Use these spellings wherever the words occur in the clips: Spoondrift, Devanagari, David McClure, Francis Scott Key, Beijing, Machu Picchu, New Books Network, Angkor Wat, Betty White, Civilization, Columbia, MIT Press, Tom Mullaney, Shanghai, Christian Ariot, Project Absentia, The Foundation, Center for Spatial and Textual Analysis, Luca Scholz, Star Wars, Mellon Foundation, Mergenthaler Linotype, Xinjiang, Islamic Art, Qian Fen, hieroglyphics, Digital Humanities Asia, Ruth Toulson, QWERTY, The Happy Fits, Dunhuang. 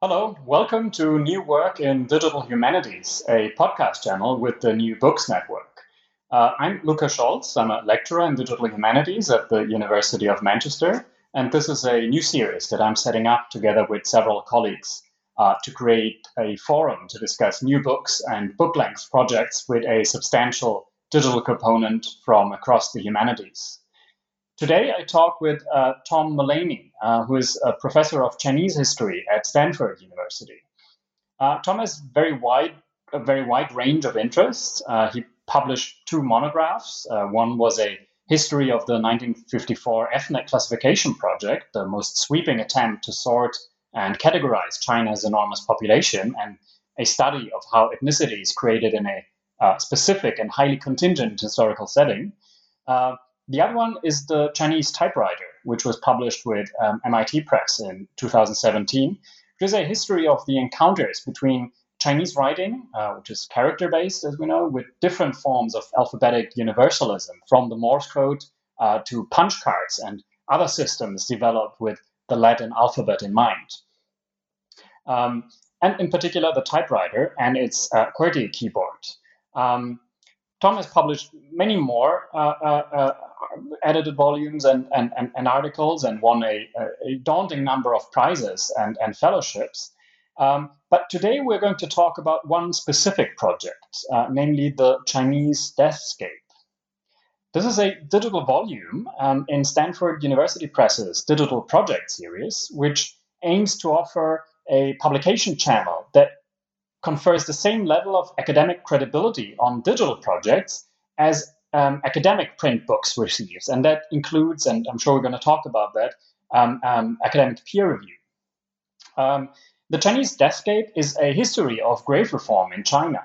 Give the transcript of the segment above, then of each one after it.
Hello, welcome to New Work in Digital Humanities, a podcast channel with the New Books Network. I'm Luca Scholz. I'm a lecturer in digital humanities at the University of Manchester, and this is a new series that I'm setting up together with several colleagues to create a forum to discuss new books and book-length projects with a substantial digital component from across the humanities. Today, I talk with Tom Mullaney, who is a professor of Chinese history at Stanford University. Tom has a very wide range of interests. He published two monographs. One was a history of the 1954 ethnic classification project, the most sweeping attempt to sort and categorize China's enormous population, and a study of how ethnicity is created in a specific and highly contingent historical setting. The other one is The Chinese Typewriter, which was published with MIT Press in 2017, which is a history of the encounters between Chinese writing, which is character-based, as we know, with different forms of alphabetic universalism, from the Morse code to punch cards and other systems developed with the Latin alphabet in mind. And in particular, the typewriter and its QWERTY keyboard. Tom has published many more edited volumes and articles, and won a daunting number of prizes and fellowships. But today we're going to talk about one specific project, namely the Chinese Deathscape. This is a digital volume in Stanford University Press's Digital Project Series, which aims to offer a publication channel that confers the same level of academic credibility on digital projects as academic print books receives. And that includes, and I'm sure we're going to talk about that, academic peer review. The Chinese Deathscape is a history of grave reform in China.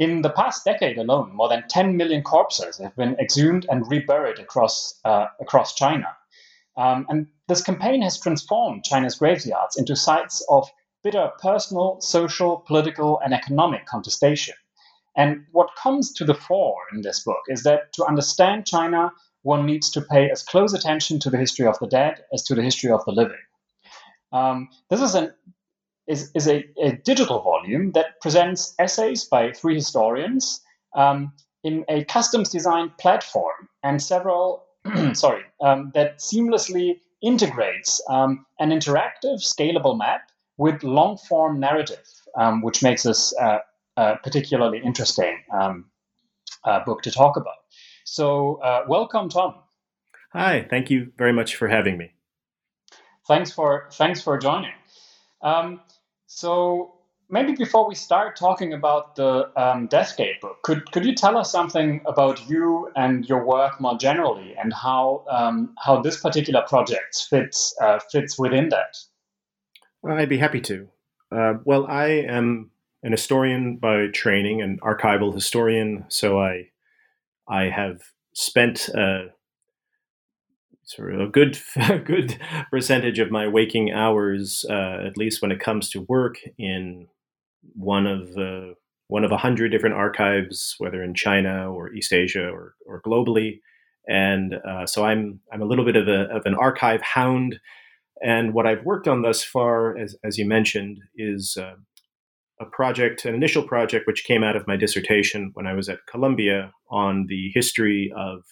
In the past decade alone, more than 10 million corpses have been exhumed and reburied across China. And this campaign has transformed China's graveyards into sites of bitter personal, social, political, and economic contestation. And what comes to the fore in this book is that to understand China, one needs to pay as close attention to the history of the dead as to the history of the living. This is a digital volume that presents essays by three historians in a customs-designed platform, and several that seamlessly integrates an interactive, scalable map with long-form narrative, which makes this a particularly interesting book to talk about. So welcome, Tom. Hi, thank you very much for having me. Thanks for joining. So maybe before we start talking about the Deathscape book, could you tell us something about you and your work more generally, and how this particular project fits within that? I'd be happy to. Well, I am an historian by training, an archival historian. So I have spent a good percentage of my waking hours, at least when it comes to work, in one of 100 different archives, whether in China or East Asia or globally. And so I'm a little bit of an archive hound. And what I've worked on thus far, as you mentioned, is an initial project, which came out of my dissertation when I was at Columbia, on the history of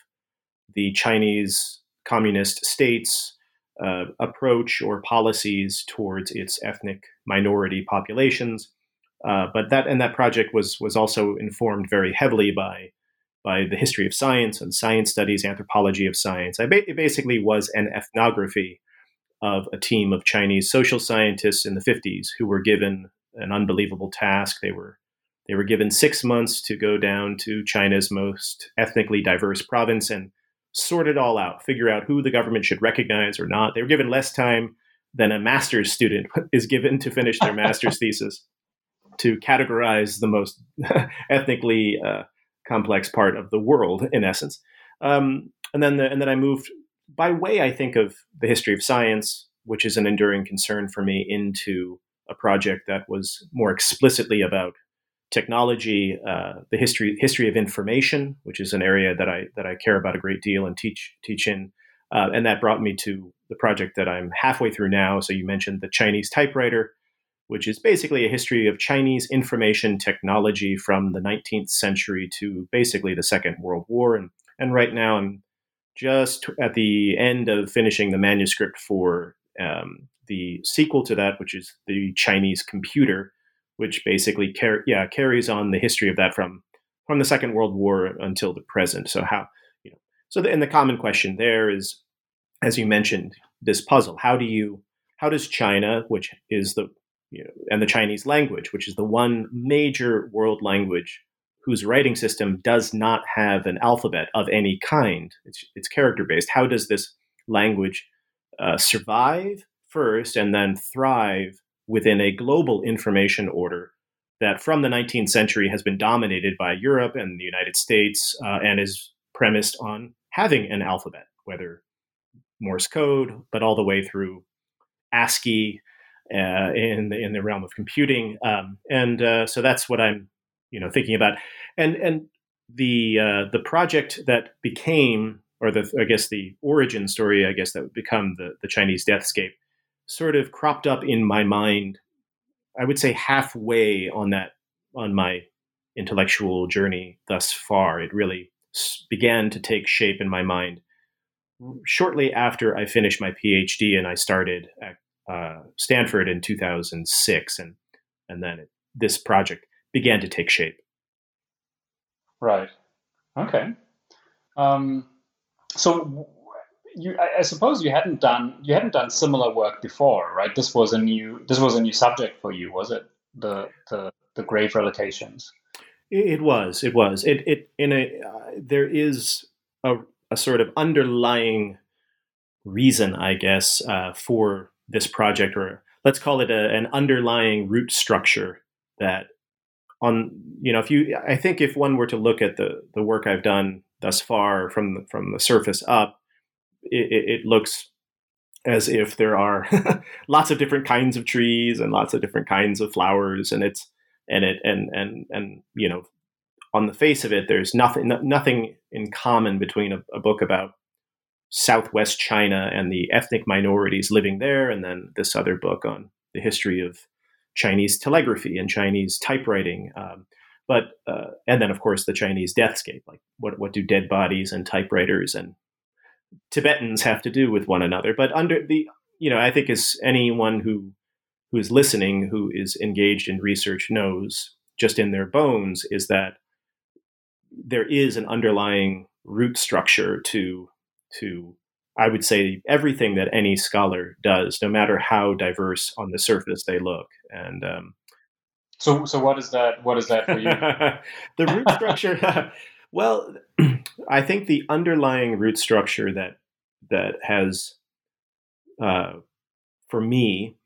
the Chinese communist state's approach or policies towards its ethnic minority populations. But that project was also informed very heavily by the history of science and science studies, anthropology of science. It basically was an ethnography of a team of Chinese social scientists in the 50s who were given an unbelievable task. They were given 6 months to go down to China's most ethnically diverse province and sort it all out, figure out who the government should recognize or not. They were given less time than a master's student is given to finish their master's thesis to categorize the most ethnically complex part of the world, in essence. And then I moved by way, I think, of the history of science, which is an enduring concern for me, into a project that was more explicitly about technology, the history of information, which is an area that I care about a great deal and teach in. And that brought me to the project that I'm halfway through now. So you mentioned the Chinese typewriter, which is basically a history of Chinese information technology from the 19th century to basically the Second World War. And right now I'm just at the end of finishing the manuscript for the sequel to that, which is the Chinese computer, which basically carries on the history of that from the Second World War until the present. So how, you know, and the common question there is, as you mentioned, this puzzle: how does China, which is the, you know, and the Chinese language, which is the one major world language whose writing system does not have an alphabet of any kind, it's character-based. How does this language survive first and then thrive within a global information order that from the 19th century has been dominated by Europe and the United States and is premised on having an alphabet, whether Morse code, but all the way through ASCII in the realm of computing. So that's what I'm, you know, thinking about. And the project that became, or the origin story, I guess, that would become the Chinese Deathscape sort of cropped up in my mind, I would say halfway on my intellectual journey thus far. It really began to take shape in my mind shortly after I finished my PhD, and I started at Stanford in 2006, and then this project began to take shape. Right. Okay. So you, I suppose you hadn't done similar work before, right? This was a new subject for you, was it? The grave relocations. It was. There is a sort of underlying reason, I guess, for this project, or let's call it an underlying root structure that, on, you know, if one were to look at the work I've done thus far from the surface up, it looks as if there are lots of different kinds of trees and lots of different kinds of flowers, and you know, on the face of it, there's nothing in common between a book about Southwest China and the ethnic minorities living there, and then this other book on the history of Chinese telegraphy and Chinese typewriting. And then of course the Chinese Deathscape. Like, what do dead bodies and typewriters and Tibetans have to do with one another? But under the, you know, I think as anyone who is listening, who is engaged in research knows, just in their bones, is that there is an underlying root structure to I would say, everything that any scholar does, no matter how diverse on the surface they look. And so what is that? What is that for you? The root structure. Well, I think the underlying root structure that has, for me,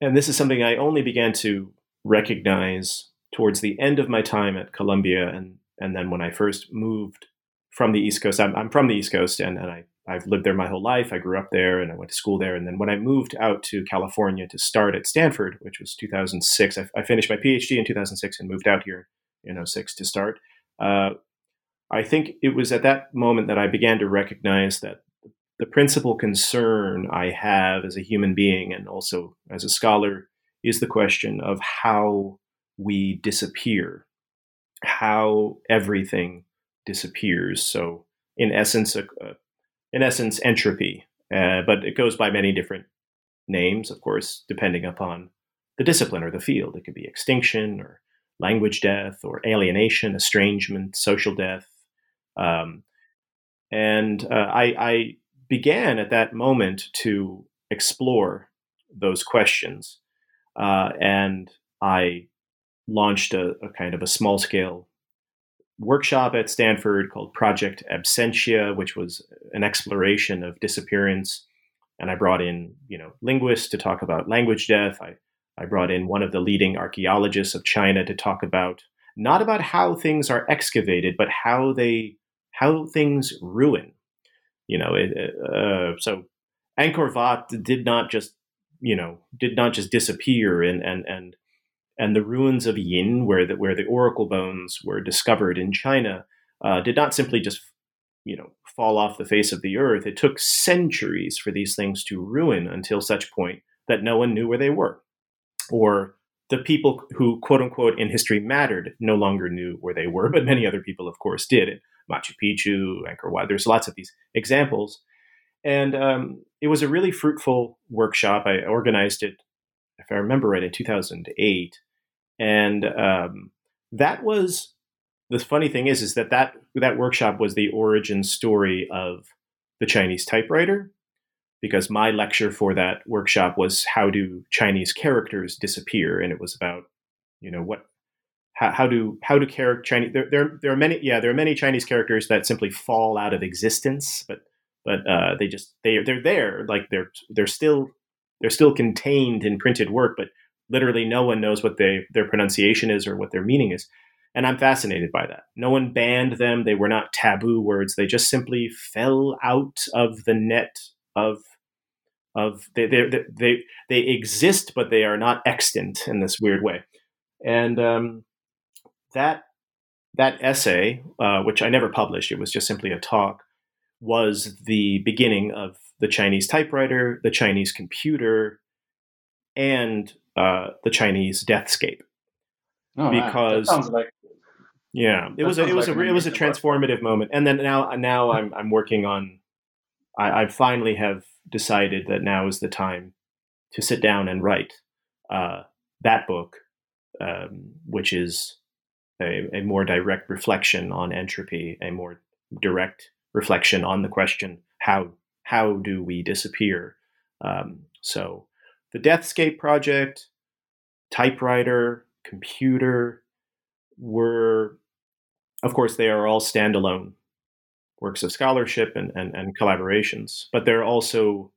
and this is something I only began to recognize towards the end of my time at Columbia, and then when I first moved from the East Coast. I'm from the East Coast, and I've lived there my whole life. I grew up there and I went to school there. And then when I moved out to California to start at Stanford, which was 2006, I finished my PhD in 2006 and moved out here in 2006 to start. I think it was at that moment that I began to recognize that the principal concern I have as a human being and also as a scholar is the question of how we disappear, how everything disappears. So in essence, entropy, but it goes by many different names, of course, depending upon the discipline or the field. It could be extinction or language death or alienation, estrangement, social death. I began at that moment to explore those questions. And I launched a kind of a small scale workshop at Stanford called Project Absentia, which was an exploration of disappearance And I brought in, linguists to talk about language death. I brought in one of the leading archaeologists of China to talk about, not about how things are excavated, but how things ruin. So Angkor Wat did not just disappear, and the ruins of Yin, where the oracle bones were discovered in China, did not simply just fall off the face of the earth. It took centuries for these things to ruin until such point that no one knew where they were, or the people who, quote unquote, in history mattered no longer knew where they were, but many other people, of course, did. Machu Picchu, Angkor Wat, there's lots of these examples. And it was a really fruitful workshop. I organized it, if I remember right, in 2008. And that was, the funny thing is that workshop was the origin story of the Chinese typewriter, because my lecture for that workshop was how do Chinese characters disappear, and it was about how do Chinese there are many Chinese characters that simply fall out of existence, but they're there, like they're still contained in printed work, but literally no one knows what their pronunciation is or what their meaning is, and I'm fascinated by that. No one banned them; they were not taboo words. They just simply fell out of the net of they exist, but they are not extant in this weird way. And that essay, which I never published, it was just simply a talk, was the beginning of the Chinese typewriter, the Chinese computer, and the Chinese deathscape. Oh, because that sounds like, yeah, it was a transformative moment. And then now I'm working on. I finally have decided that now is the time to sit down and write that book, which is a more direct reflection on entropy, a more direct reflection on the question, how do we disappear? So the Deathscape Project, typewriter, computer were, of course, they are all standalone works of scholarship and collaborations, but there are also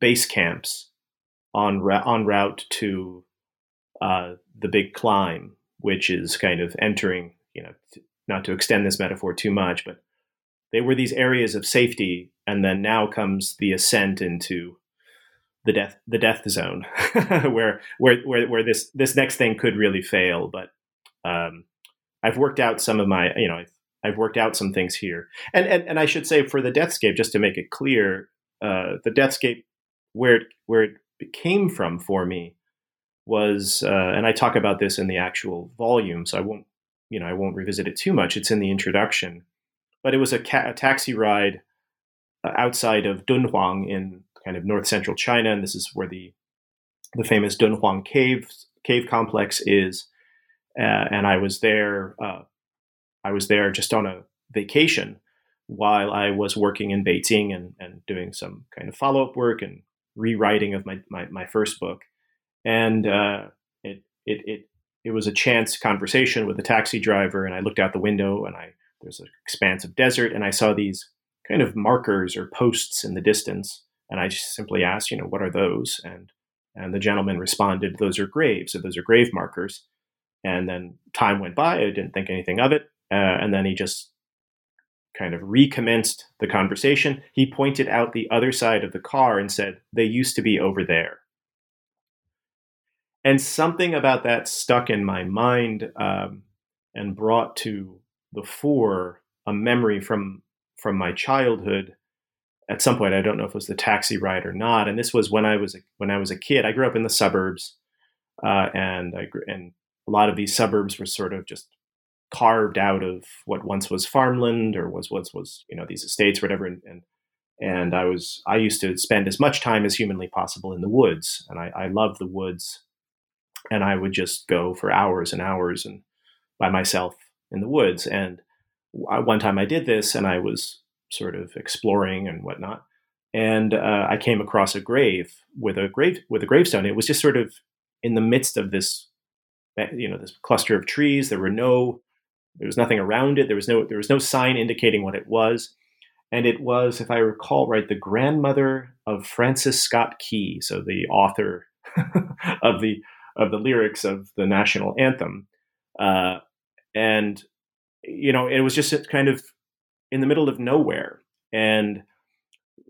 base camps on route to the big climb, which is kind of entering, not to extend this metaphor too much, but they were these areas of safety, and then now comes the ascent into the death zone, where this next thing could really fail. But I've worked out some of my, I've worked out some things here. And I should say, for the Deathscape, just to make it clear, the Deathscape, where it came from for me was, and I talk about this in the actual volume, so I won't revisit it too much. It's in the introduction, but it was a taxi ride outside of Dunhuang in kind of north central China. And this is where the famous Dunhuang cave complex is. And I was there, just on a vacation while I was working in Beijing and doing some kind of follow-up work and rewriting of my first book. And it was a chance conversation with a taxi driver, and I looked out the window, and there's an expanse of desert, and I saw these kind of markers or posts in the distance, and I just simply asked, what are those? And the gentleman responded, those are graves, so those are grave markers. And then time went by, I didn't think anything of it. And then he just kind of recommenced the conversation. He pointed out the other side of the car and said, they used to be over there. And something about that stuck in my mind and brought to the fore a memory from my childhood. At some point, I don't know if it was the taxi ride or not. And this was when I was a kid. I grew up in the suburbs, and a lot of these suburbs were sort of just carved out of what once was farmland or was these estates or whatever, and I used to spend as much time as humanly possible in the woods, and I loved the woods, and I would just go for hours and hours and by myself in the woods. And one time I did this, and I was sort of exploring and whatnot, and I came across a grave with a gravestone. It was just sort of in the midst of this, this cluster of trees. There was nothing around it. There was no sign indicating what it was. And it was, if I recall right, the grandmother of Francis Scott Key, so the author of the lyrics of the national anthem. And, you know, it was just kind of in the middle of nowhere. And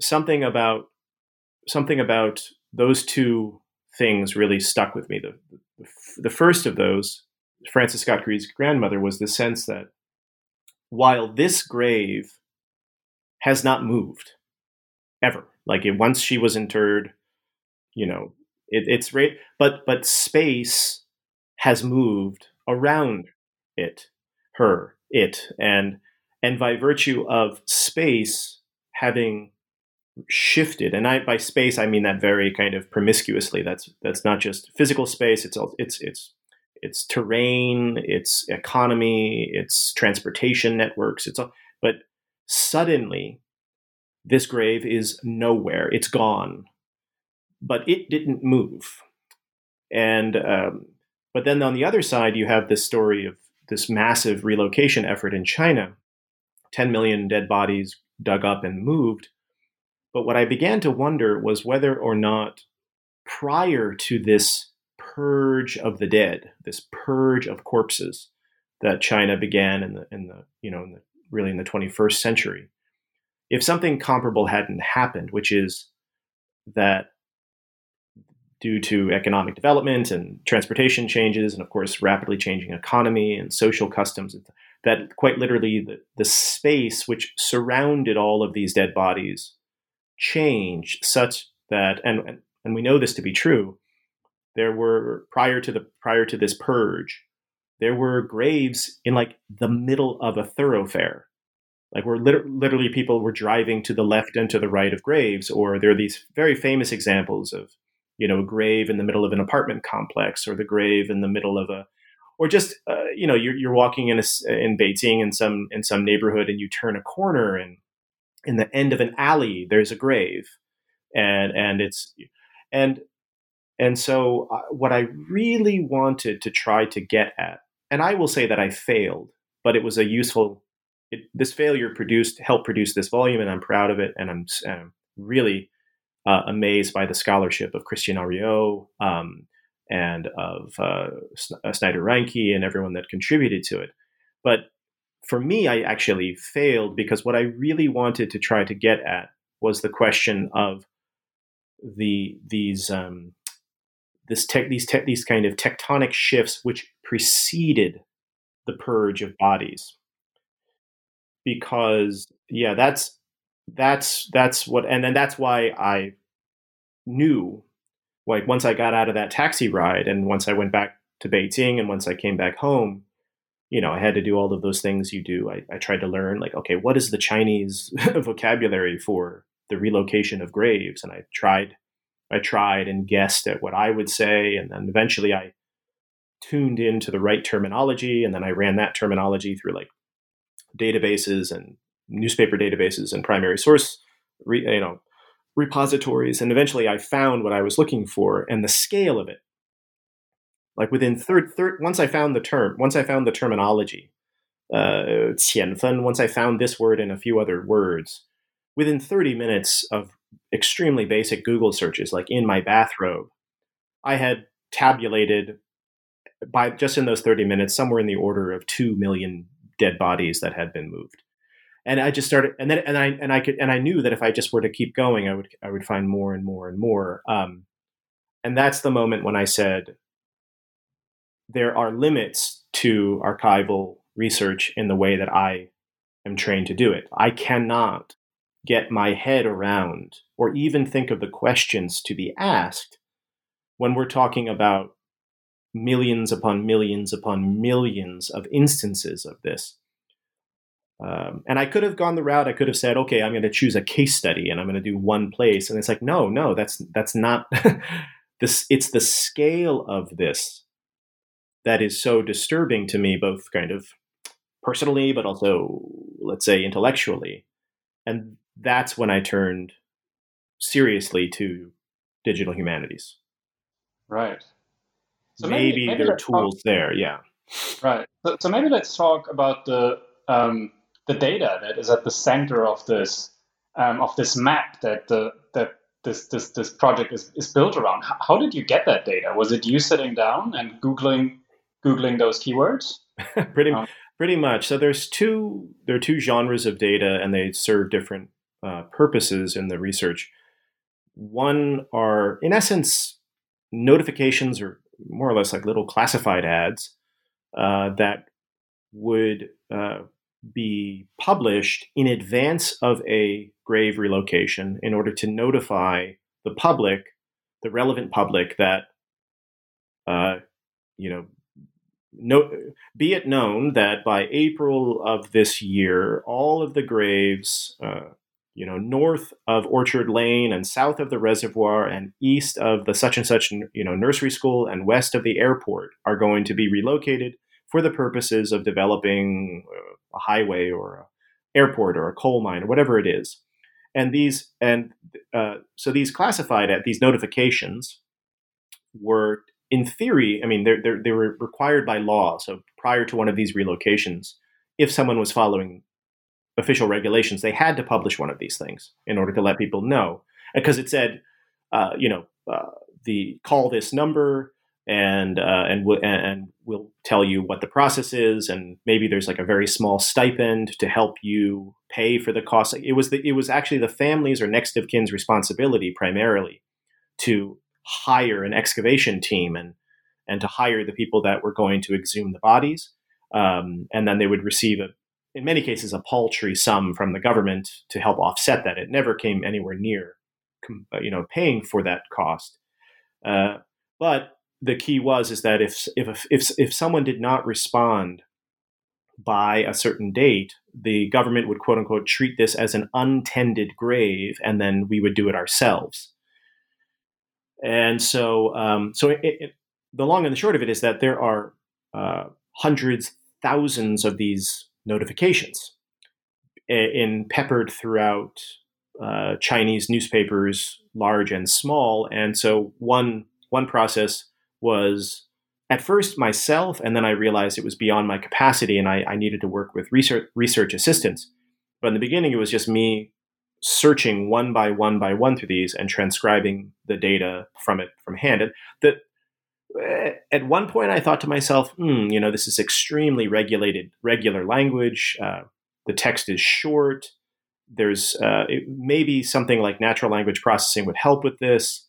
something about those two things really stuck with me. The first of those, Francis Scott Key's grandmother, was the sense that while this grave has not moved ever, like once she was interred, you know, it's right, but space has moved around her, and by virtue of space having shifted, and by space I mean that very kind of promiscuously. That's not just physical space. It's terrain, it's economy, it's transportation networks. But suddenly, this grave is nowhere. It's gone, but it didn't move. And but then on the other side, you have this story of this massive relocation effort in China, 10 million dead bodies dug up and moved. But what I began to wonder was whether or not prior to this purge of the dead, this purge of corpses that China began in the 21st century, if something comparable hadn't happened, which is that due to economic development and transportation changes, and of course, rapidly changing economy and social customs, that quite literally the space which surrounded all of these dead bodies changed such that, and we know this to be true, there were prior to this purge, there were graves in like the middle of a thoroughfare, like where literally people were driving to the left and to the right of graves, or there are these very famous examples of, you know, a grave in the middle of an apartment complex, or the grave in the middle of you're walking in Beijing in some neighborhood, and you turn a corner, and in the end of an alley there's a grave, and so what I really wanted to try to get at, and I will say that I failed, but it was a useful. This failure helped produce this volume, and I'm proud of it, and I'm really amazed by the scholarship of Christian Ariot and of Snyder Reinke and everyone that contributed to it. But for me, I actually failed because what I really wanted to try to get at was the question of these kind of tectonic shifts which preceded the purge of bodies, because that's why I knew, like, once I got out of that taxi ride and once I went back to Beijing and once I came back home, you know, I had to do all of those things you do. I tried to learn, like, okay, what is the Chinese vocabulary for the relocation of graves? And I tried and guessed at what I would say. And then eventually I tuned into the right terminology. And then I ran that terminology through like databases and newspaper databases and primary source, repositories. And eventually I found what I was looking for and the scale of it. Like within once I found the term, once I found the terminology, Qian Fen, once I found this word and a few other words, within 30 minutes of extremely basic Google searches, like in my bathrobe, I had tabulated by just in those 30 minutes, somewhere in the order of 2 million dead bodies that had been moved. And I just started, and I knew that if I just were to keep going, I would find more and more and more. And that's the moment when I said, there are limits to archival research in the way that I am trained to do it. I cannot get my head around or even think of the questions to be asked when we're talking about millions upon millions upon millions of instances of this. And I could have gone the route, I could have said, okay, I'm going to choose a case study and I'm going to do one place. And it's like, no, that's not this. It's the scale of this that is so disturbing to me, both kind of personally, but also, let's say, intellectually. And that's when I turned seriously to digital humanities. Right. So maybe there are tools there. Yeah. Right. So maybe let's talk about the the data that is at the center of this map that this project is built around. How did you get that data? Was it you sitting down and googling those keywords? Pretty much. So there are two genres of data, and they serve different purposes in the research. One are, in essence, notifications, or more or less like little classified ads that would be published in advance of a grave relocation in order to notify the public, the relevant public, that, be it known that by April of this year, all of the graves, north of Orchard Lane and south of the reservoir and east of the such and such, nursery school and west of the airport are going to be relocated for the purposes of developing a highway or an airport or a coal mine or whatever it is. And these classified at these notifications were, in theory, I mean, they were required by law. So prior to one of these relocations, if someone was following official regulations, they had to publish one of these things in order to let people know. Because it said, call this number and we'll tell you what the process is, and maybe there's like a very small stipend to help you pay for the cost. It was actually the family's or next of kin's responsibility primarily to hire an excavation team and to hire the people that were going to exhume the bodies. And then they would receive, in many cases, a paltry sum from the government to help offset that. It never came anywhere near, paying for that cost. But the key was that if someone did not respond by a certain date, the government would, quote unquote, treat this as an untended grave, and then we would do it ourselves. And so, the long and the short of it is that there are hundreds, thousands of these notifications peppered throughout Chinese newspapers, large and small. And so, one process was at first myself, and then I realized it was beyond my capacity, and I needed to work with research assistants. But in the beginning, it was just me searching one by one through these and transcribing the data from hand. And at one point, I thought to myself, this is extremely regular language. The text is short. There's maybe something like natural language processing would help with this.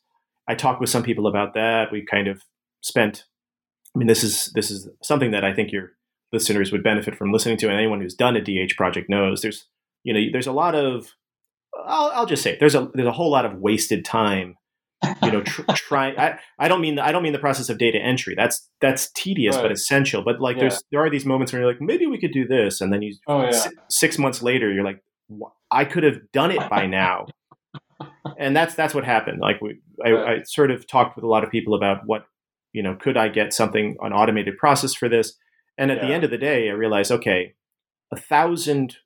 I talked with some people about that. We kind of spent. I mean, this is something that I think your listeners would benefit from listening to, and anyone who's done a DH project knows. There's a lot of. I'll just say it. There's a whole lot of wasted time, trying. I don't mean the process of data entry. That's tedious, right, but essential. But like, there are these moments where you're like, maybe we could do this, and then you 6 months later, you're like, I could have done it by now. And that's what happened. Like I sort of talked with a lot of people about what, could I get an automated process for this? And at the end of the day, I realized, okay, 1,000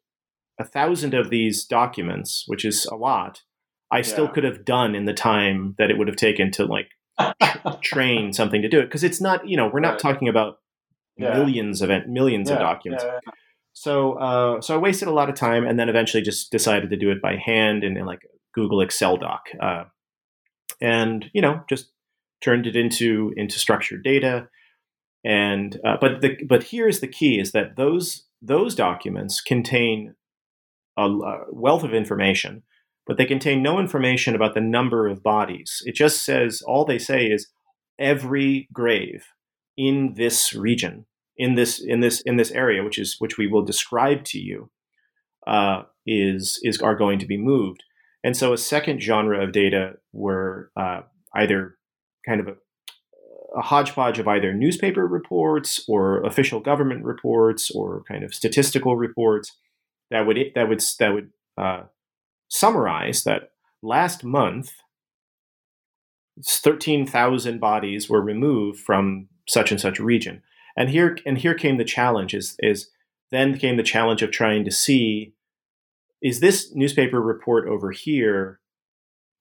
of these documents, which is a lot, I still could have done in the time that it would have taken to like train something to do it. Because it's not, we're not talking about millions of documents. Yeah. So I wasted a lot of time, and then eventually just decided to do it by hand in like Google Excel doc, and just turned it into structured data. And but here's the key: is that those documents contain a wealth of information, but they contain no information about the number of bodies. It just says, all they say is every grave in this region, in this area, which we will describe to you, are going to be moved. And so a second genre of data were either kind of a hodgepodge of either newspaper reports or official government reports or kind of statistical reports that would summarize that last month 13,000 bodies were removed from such and such region. And here came the challenge of trying to see, is this newspaper report over here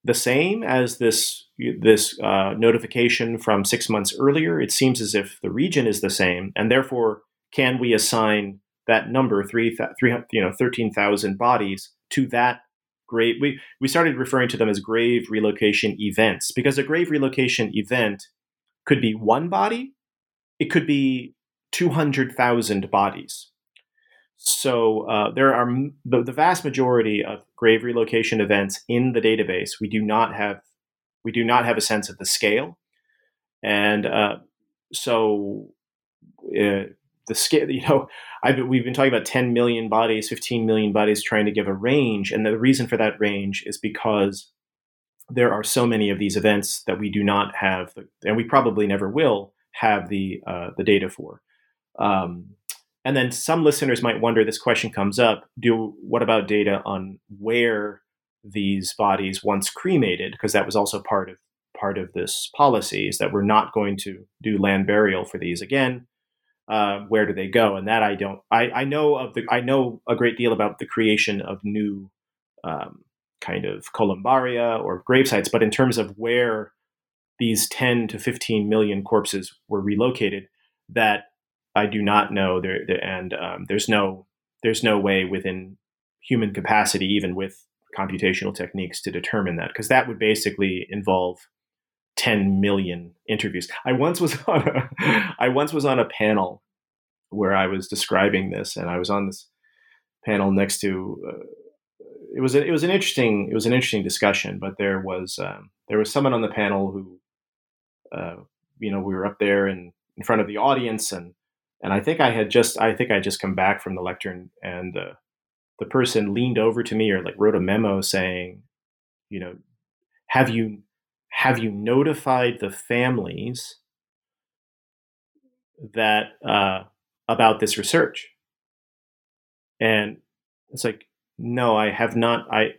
the same as this notification from 6 months earlier? It seems as if the region is the same, and therefore, can we assign that number, 13,000 bodies, to that grave. We started referring to them as grave relocation events, because a grave relocation event could be one body. It could be 200,000 bodies. So there are the vast majority of grave relocation events in the database. We do not have a sense of the scale, and the scale. You know, we've been talking about 10 million bodies, 15 million bodies, trying to give a range, and the reason for that range is because there are so many of these events that we do not have, and we probably never will have the data for. And then some listeners might wonder, this question comes up, what about data on where these bodies once cremated? Because that was also part of this policy, is that we're not going to do land burial for these again. Where do they go? And that I know a great deal about the creation of new kind of columbaria or gravesites, but in terms of where these 10 to 15 million corpses were relocated, that I do not know there, and there's no way within human capacity, even with computational techniques, to determine that, because that would basically involve 10 million interviews. I once was on a panel where I was describing this, and I was on this panel next to it was an interesting discussion, but there was someone on the panel who we were up there in front of the audience, and I think I just come back from the lectern, and the person leaned over to me, or like wrote a memo saying, you know, have you notified the families that about this research? And it's like, no, I have not. I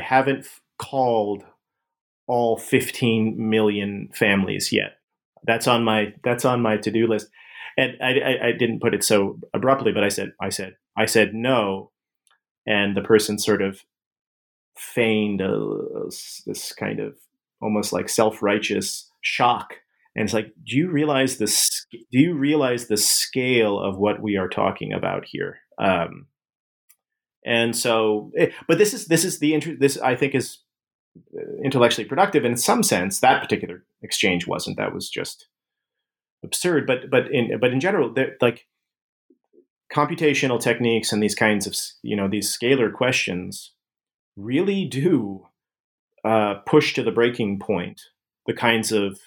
haven't called all 15 million families yet. That's on my to-do list. And I didn't put it so abruptly, but I said no, and the person sort of feigned this kind of almost like self-righteous shock, and it's like, do you realize the scale of what we are talking about here? And so, but this I think is intellectually productive in some sense. That particular exchange wasn't. That was just absurd, but in general, like computational techniques and these kinds of, you know, these scalar questions really do push to the breaking point the kinds of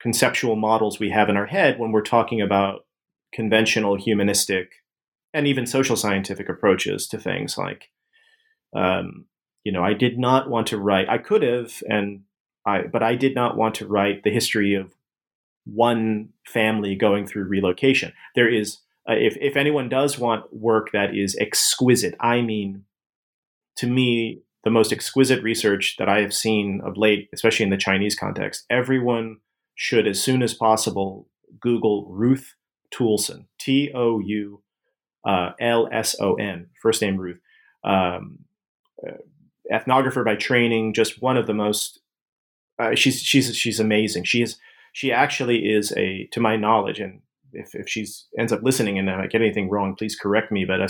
conceptual models we have in our head when we're talking about conventional humanistic and even social scientific approaches to things like, I did not want to write. I could have, but I did not want to write the history of one family going through relocation. There is, if anyone does want work that is exquisite, I mean, to me, the most exquisite research that I have seen of late, especially in the Chinese context, everyone should, as soon as possible, Google Ruth Toulson, Toulson, first name Ruth, ethnographer by training, just one of the most, she's amazing. She actually is to my knowledge, and if she ends up listening and I get anything wrong, please correct me, but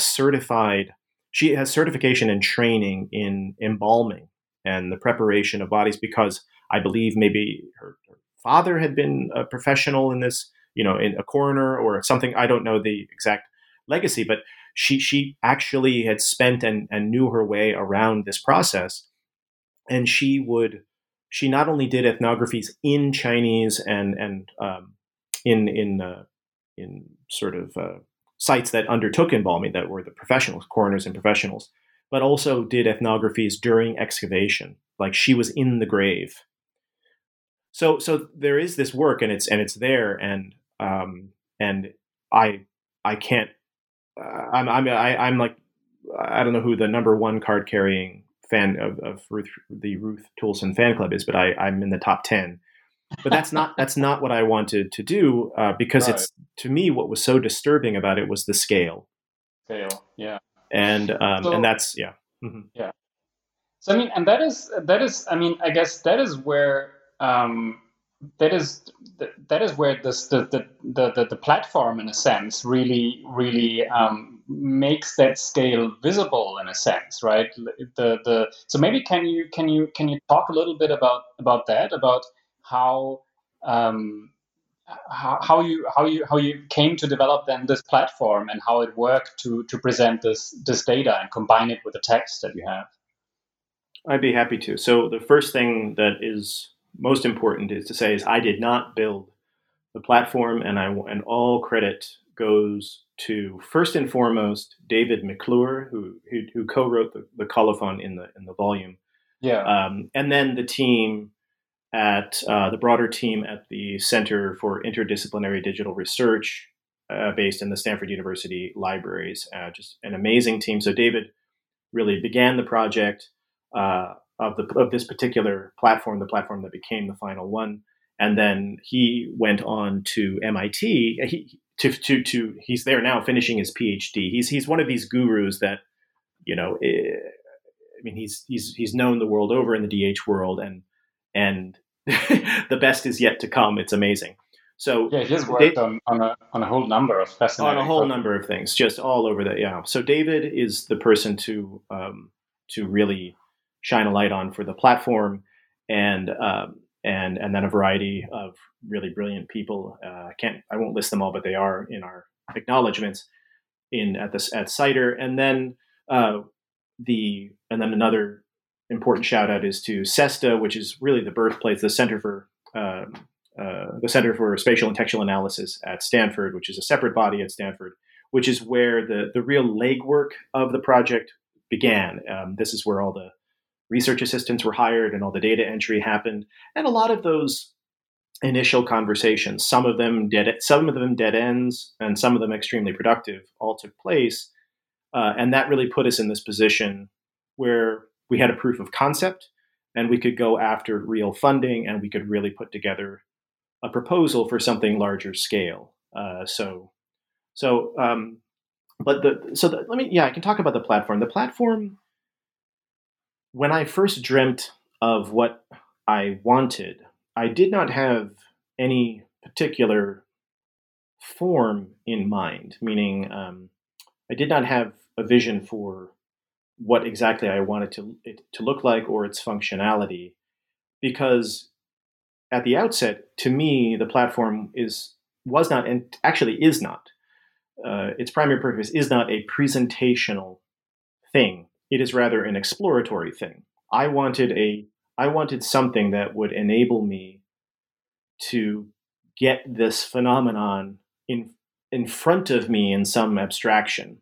she has certification and training in embalming and the preparation of bodies, because I believe maybe her father had been a professional in this, you know, in a coroner or something. I don't know the exact legacy, but she actually had spent and knew her way around this process. And she not only did ethnographies in Chinese and in sites that undertook embalming, that were the professionals, coroners and professionals, but also did ethnographies during excavation, like she was in the grave. So there is this work, and it's there, and I can't. I'm like, I don't know who the number one card carrying fan of Ruth Toulson fan club is, but I'm in the top 10. But that's not what I wanted to do, because right. It's, to me, what was so disturbing about it was the scale. Scale, yeah. And and that's, yeah. Mm-hmm. Yeah. So I mean, and that is I mean, I guess that is where this the platform in a sense really makes that scale visible in a sense, right? So maybe can you talk a little bit about that, about how you came to develop then this platform and how it worked to present this data and combine it with the text that you have? I'd be happy to. So the first thing that is most important is to say is I did not build the platform, and all credit goes to, first and foremost, David McClure, who co-wrote the colophon in the volume, and then the team at the broader team at the Center for Interdisciplinary Digital Research, based in the Stanford University libraries. Just an amazing team. So David really began the project of this particular platform, the platform that became the final one, and then he went on to MIT. He's there now finishing his PhD. He's one of these gurus that, he's known the world over in the DH world, and the best is yet to come. It's amazing. So yeah, he has worked on a whole number of fascinating number of things, just all over the yeah. So David is the person to really shine a light on for the platform, and then a variety of really brilliant people. I won't list them all, but they are in our acknowledgments at CIDR. And then another important shout out is to CESTA, which is really the birthplace, the Center for Spatial and Textual Analysis at Stanford, which is a separate body at Stanford, which is where the real legwork of the project began. This is where all the research assistants were hired and all the data entry happened. And a lot of those initial conversations, some of them dead ends, and some of them extremely productive, all took place. And that really put us in this position where we had a proof of concept and we could go after real funding and we could really put together a proposal for something larger scale. I can talk about the platform. The platform, when I first dreamt of what I wanted, I did not have any particular form in mind, meaning I did not have a vision for what exactly I wanted it to look like or its functionality, because at the outset, to me, the platform is not. Its primary purpose is not a presentational thing. It is rather an exploratory thing. I wanted something that would enable me to get this phenomenon in front of me in some abstraction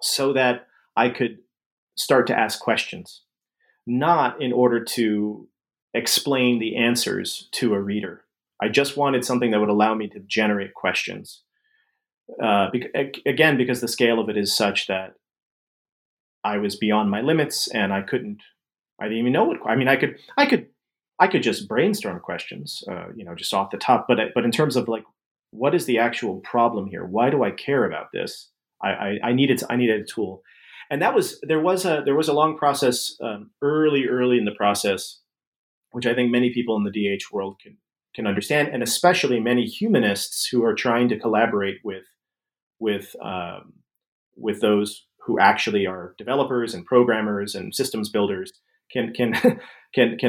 so that I could start to ask questions, not in order to explain the answers to a reader. I just wanted something that would allow me to generate questions. Again, because the scale of it is such that I was beyond my limits, and I could just brainstorm questions, just off the top. But in terms of like, what is the actual problem here? Why do I care about this? I needed a tool, and there was a long process early in the process, which I think many people in the DH world can understand, and especially many humanists who are trying to collaborate with those who actually are developers and programmers and systems builders can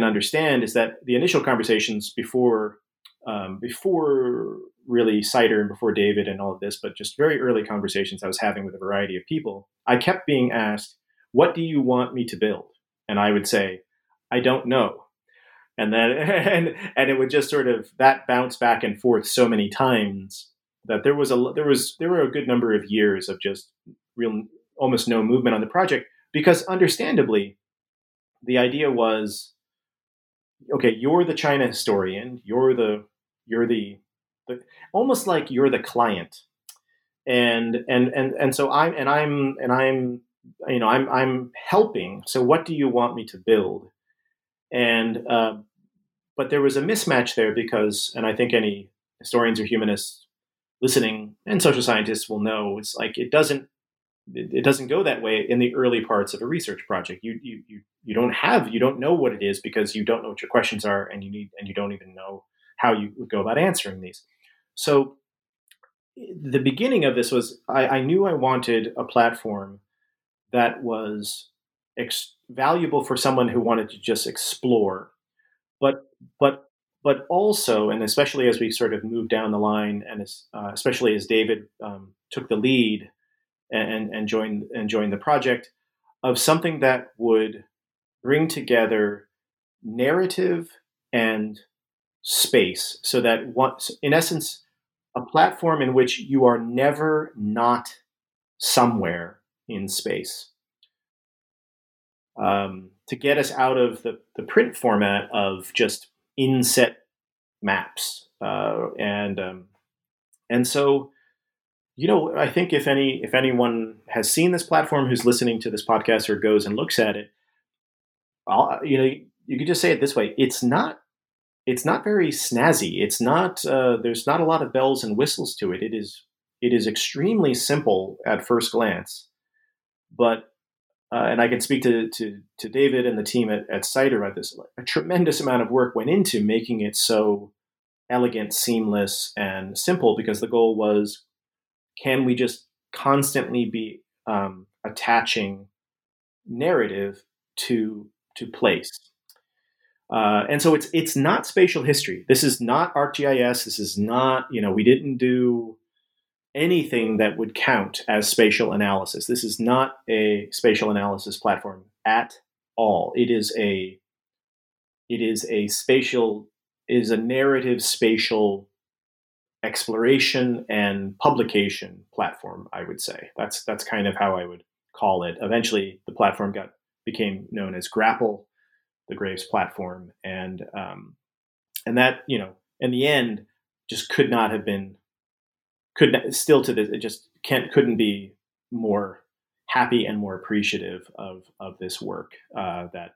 understand, is that the initial conversations before really CIDR and before David and all of this, but just very early conversations I was having with a variety of people, I kept being asked, "What do you want me to build?" And I would say, "I don't know." And then and it would just sort of that bounce back and forth so many times that there were a good number of years of just real almost no movement on the project, because understandably, the idea was, okay, you're the China historian, you're the almost like you're the client, and so I'm helping. So what do you want me to build? But there was a mismatch there because, and I think any historians or humanists listening and social scientists will know, it's like it doesn't go that way in the early parts of a research project. You don't know what it is because you don't know what your questions are, and you don't even know how you would go about answering these. So the beginning of this was I knew I wanted a platform that was valuable for someone who wanted to just explore, but also, and especially as we sort of moved down the line, and especially as David took the lead and joined the project, of something that would bring together narrative and space, so that once, in essence, a platform in which you are never not somewhere in space. To get us out of the print format of just inset maps, and so, you know, I think if anyone has seen this platform, who's listening to this podcast or goes and looks at it, you could just say it this way: it's not very snazzy. It's not there's not a lot of bells and whistles to it. It is extremely simple at first glance, but. And I can speak to David and the team at Snyder about this. A tremendous amount of work went into making it so elegant, seamless, and simple, because the goal was, can we just constantly be attaching narrative to place? And so it's not spatial history. This is not ArcGIS. This is not, we didn't do anything that would count as spatial analysis. This is not a spatial analysis platform at all. It is a narrative spatial exploration and publication platform, I would say. That's kind of how I would call it. Eventually the platform became known as Grapple, the Graves platform. And that, in the end, just could not have been couldn't be more happy and more appreciative of this work that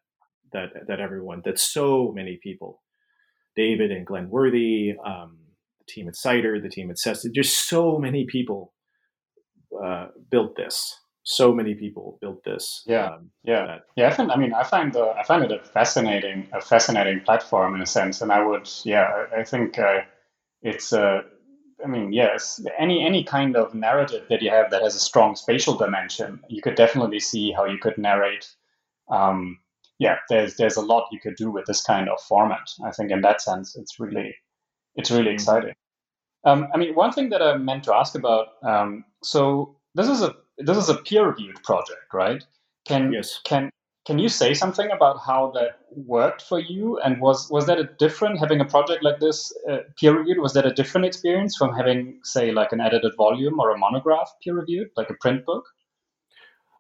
everyone, that so many people, David and Glenn Worthy, the team at Snyder, the team at Sesta, just so many people built this. So many people built this. I find it a fascinating platform in a sense, and I think it's a. Yes, any kind of narrative that you have that has a strong spatial dimension, you could definitely see how you could narrate. There's a lot you could do with this kind of format. I think in that sense, it's really exciting. One thing that I meant to ask about. So this is a peer-reviewed project, right? Can you say something about how that worked for you? And was that a different, having a project like this peer-reviewed, was that a different experience from having, say, like an edited volume or a monograph peer-reviewed, like a print book?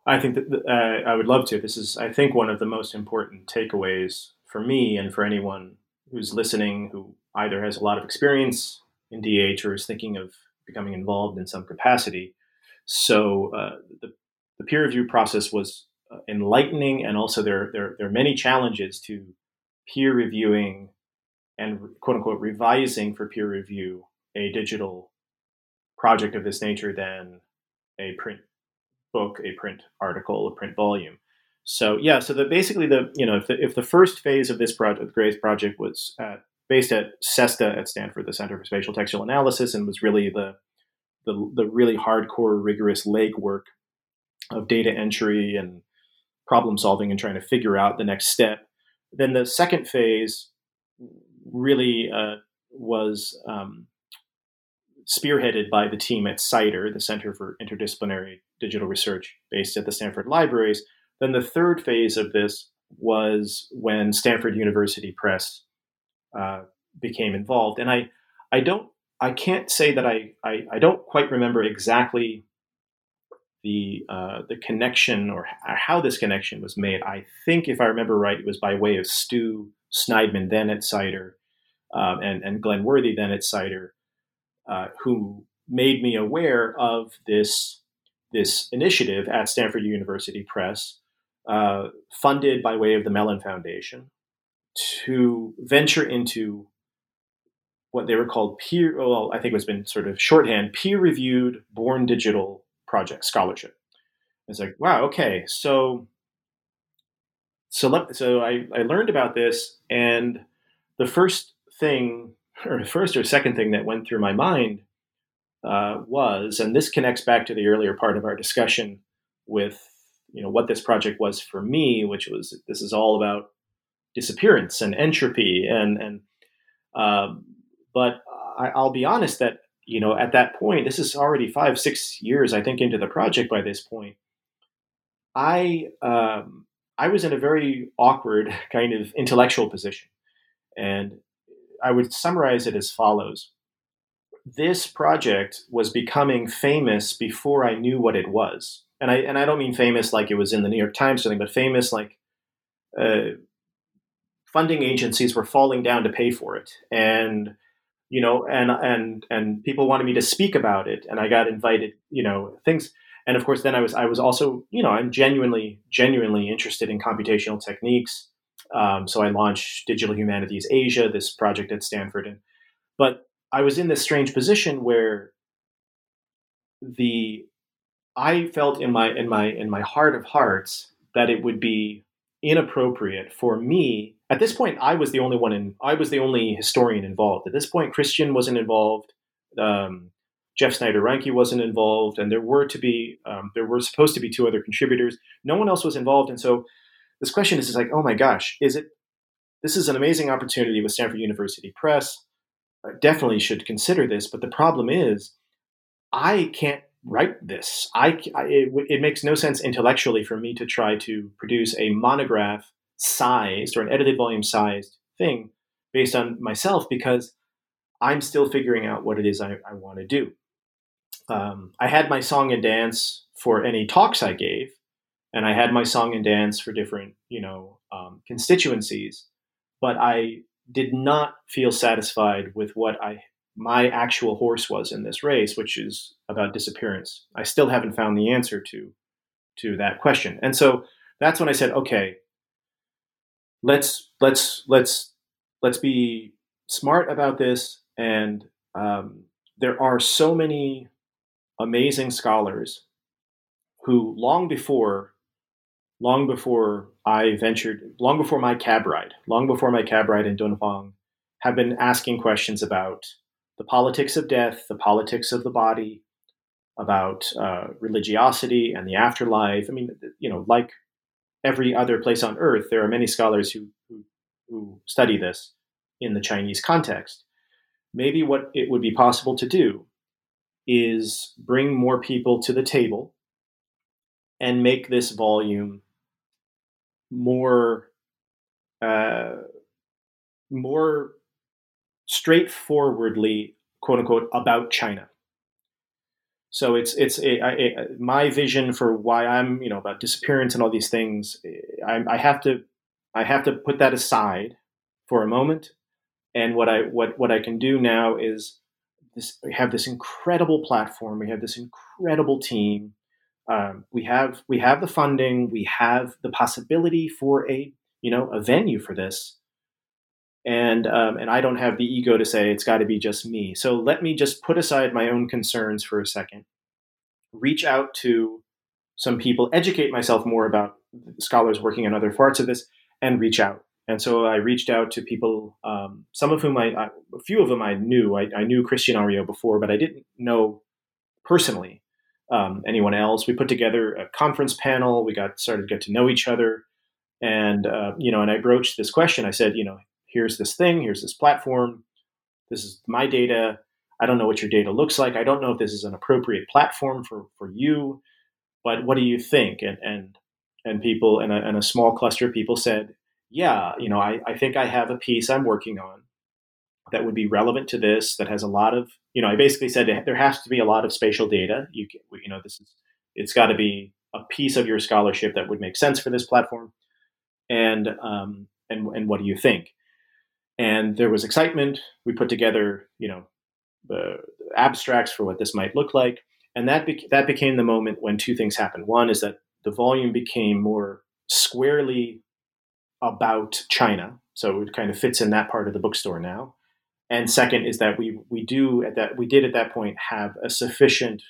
I think that I would love to. This is, I think, one of the most important takeaways for me and for anyone who's listening, who either has a lot of experience in DH or is thinking of becoming involved in some capacity. So the peer review process was enlightening, and also there are many challenges to peer reviewing and quote unquote revising for peer review a digital project of this nature than a print book, a print article, a print volume. So that basically if the first phase of this project, the Graves project, was based at SESTA at Stanford, the Center for Spatial and Textual Analysis, and was really the really hardcore, rigorous legwork of data entry and problem solving and trying to figure out the next step. Then the second phase really was spearheaded by the team at CIDR, the Center for Interdisciplinary Digital Research, based at the Stanford Libraries. Then the third phase of this was when Stanford University Press became involved. And I can't say that I don't quite remember exactly the connection or how this connection was made. I think, if I remember right, it was by way of Stu Snidman, then at Snyder, and Glenn Worthy, then at Snyder, who made me aware of this initiative at Stanford University Press, funded by way of the Mellon Foundation, to venture into what they were called I think it's been sort of shorthand, peer-reviewed born digital project scholarship. It's like, wow, okay, so I learned about this, and the first or second thing that went through my mind was, and this connects back to the earlier part of our discussion with, you know, what this project was for me, which was, this is all about disappearance and entropy. But I'll be honest that, you know, at that point, this is already 5-6 years, I think, into the project by this point, I was in a very awkward kind of intellectual position. And I would summarize it as follows. This project was becoming famous before I knew what it was. And I don't mean famous like it was in the New York Times or something, but famous like funding agencies were falling down to pay for it. And, you know, and people wanted me to speak about it. And I got invited, you know, things. And of course, then I was also, you know, I'm genuinely interested in computational techniques. So I launched Digital Humanities Asia, this project at Stanford. But I was in this strange position where I felt in my heart of hearts that it would be inappropriate for me. At this point, I was the only historian involved. At this point, Christian wasn't involved. Jeff Snyder Reinke wasn't involved, and there were supposed to be 2 other contributors. No one else was involved, and so this question is like, oh my gosh, this is an amazing opportunity with Stanford University Press. I definitely should consider this, but the problem is, I can't write this. It makes no sense intellectually for me to try to produce a monograph-sized or an edited volume-sized thing based on myself because I'm still figuring out what it is I want to do. I had my song and dance for any talks I gave, and I had my song and dance for different, you know, constituencies, but I did not feel satisfied with what my actual horse was in this race, which is about disappearance. I still haven't found the answer to that question. And so that's when I said, okay, let's be smart about this. And there are so many amazing scholars who long before my cab ride, in Dunhuang, have been asking questions about the politics of death, the politics of the body, about religiosity and the afterlife. I mean, you know, like every other place on earth, there are many scholars who study this in the Chinese context. Maybe what it would be possible to do is bring more people to the table and make this volume more straightforwardly, quote unquote, about China. So my vision for why I'm, you know, about disappearance and all these things. I have to put that aside for a moment. And what I can do now is we have this incredible platform. We have this incredible team. We have the funding. We have the possibility for a venue for this. And I don't have the ego to say it's got to be just me. So let me just put aside my own concerns for a second, reach out to some people, educate myself more about scholars working on other parts of this, and reach out. And so I reached out to people, some of whom a few of them I knew. I knew Christian Ariot before, but I didn't know personally anyone else. We put together a conference panel. We started to get to know each other, and you know, and I broached this question. I said, you know, here's this thing. Here's this platform. This is my data. I don't know what your data looks like. I don't know if this is an appropriate platform for you, but what do you think? And people and a small cluster of people said, yeah, you know, I think I have a piece I'm working on that would be relevant to this, that has a lot of, you know, I basically said there has to be a lot of spatial data. It's got to be a piece of your scholarship that would make sense for this platform. And what do you think? And there was excitement. We put together, you know, the abstracts for what this might look like. And that became the moment when 2 things happened. One is that the volume became more squarely about China. So it kind of fits in that part of the bookstore now. And second is that we did at that point have a sufficient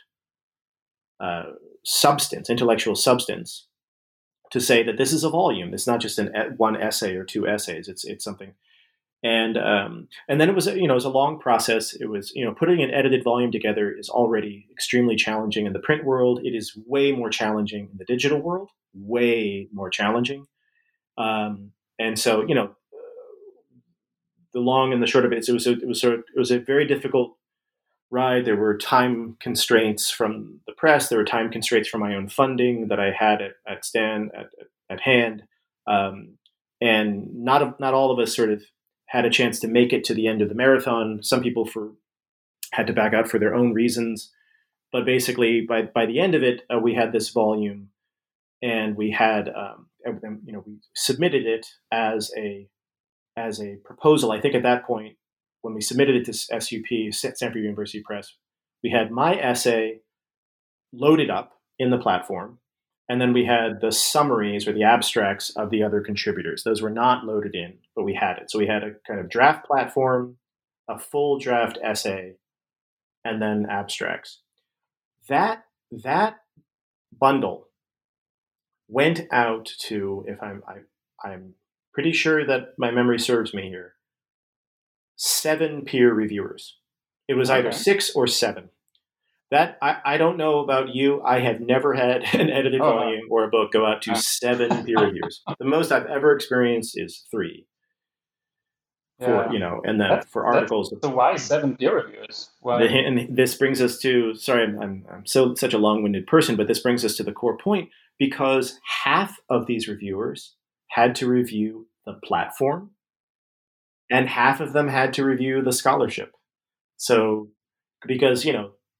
substance, intellectual substance, to say that this is a volume. It's not just one essay or 2 essays. It's something. And then it was, it was a long process. It was, putting an edited volume together is already extremely challenging in the print world. It is way more challenging in the digital world, way more challenging. And so, the long and the short of it, it was a very difficult ride. There were time constraints from the press. There were time constraints from my own funding that I had at hand. And not all of us sort of had a chance to make it to the end of the marathon. Some people had to back out for their own reasons, but basically by the end of it, we had this volume, and we had we submitted it as a proposal. I think at that point, when we submitted it to SUP, Stanford University Press, we had my essay loaded up in the platform, and then we had the summaries or the abstracts of the other contributors. Those were not loaded in, but we had it. So we had a kind of draft platform, a full draft essay, and then abstracts. That bundle went out to, if I'm pretty sure that my memory serves me here, 7 peer reviewers. It was either 6 or 7. That I don't know about you. I have never had an edited volume or a book go out to 7 peer reviews. The most I've ever experienced is 3. For articles. So why 7 peer reviews? Why? And this brings us to, sorry, I'm such a long-winded person, but this brings us to the core point, because half of these reviewers had to review the platform, and half of them had to review the scholarship. So, because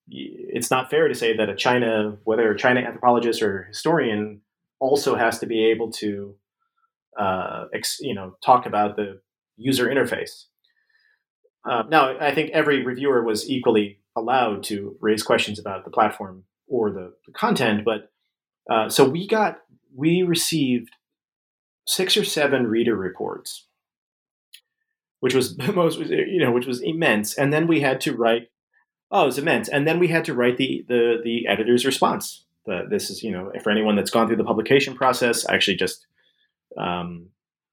it's not fair to say that whether a China anthropologist or historian also has to be able to, talk about the user interface. Now, I think every reviewer was equally allowed to raise questions about the platform or the content, but so we received 6 or 7 reader reports, which was immense, and then we had to write. Oh, it was immense. And then we had to write the editor's response. This is, for anyone that's gone through the publication process, I actually just